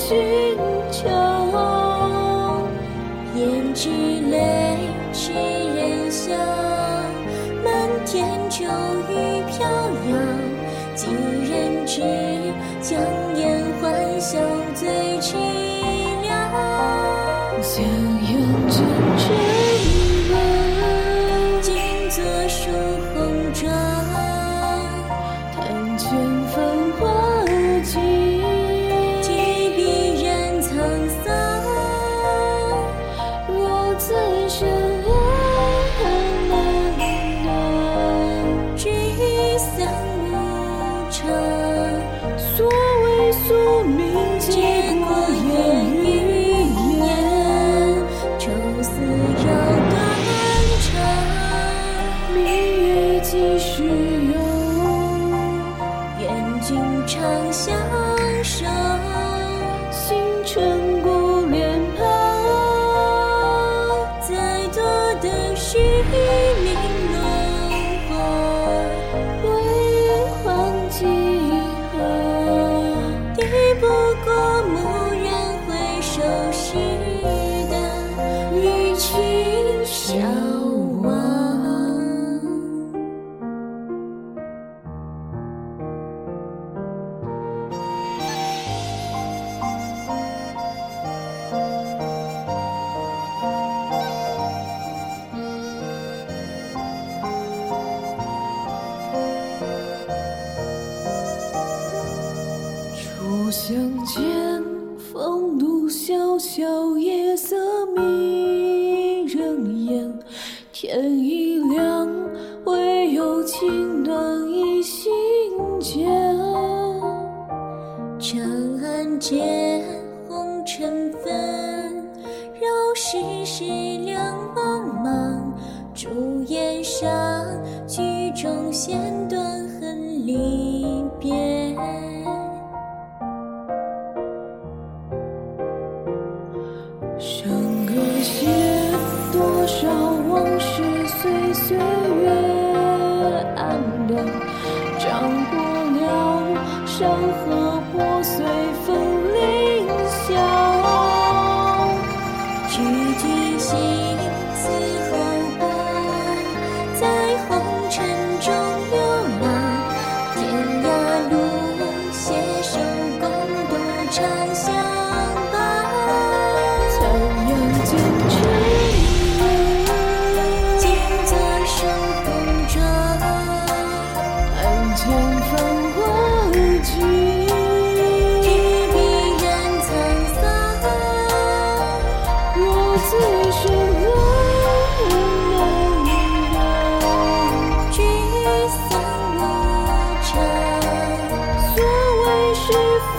寻求，胭脂泪湿人袖，满天骤雨飘摇，几人知将言欢笑最凄凉，相拥成春梦，静坐梳红妆，弹卷风花尽。几时有愿君长相守，星辰故脸庞，再多的虚名轮回，为黄金河抵不过蓦然回首时的语气笑。初相见，风度萧萧，夜色迷人眼，天一亮，唯有情暖意心间。长安街，红尘纷扰，世事两茫茫，朱颜上，曲中弦断恨离别。笙歌歇，多少往事随岁月黯淡，涨过了山河破碎分凌霄，知君心似厚薄，在红尘中流浪，天涯路携手共度长宵。所谓是非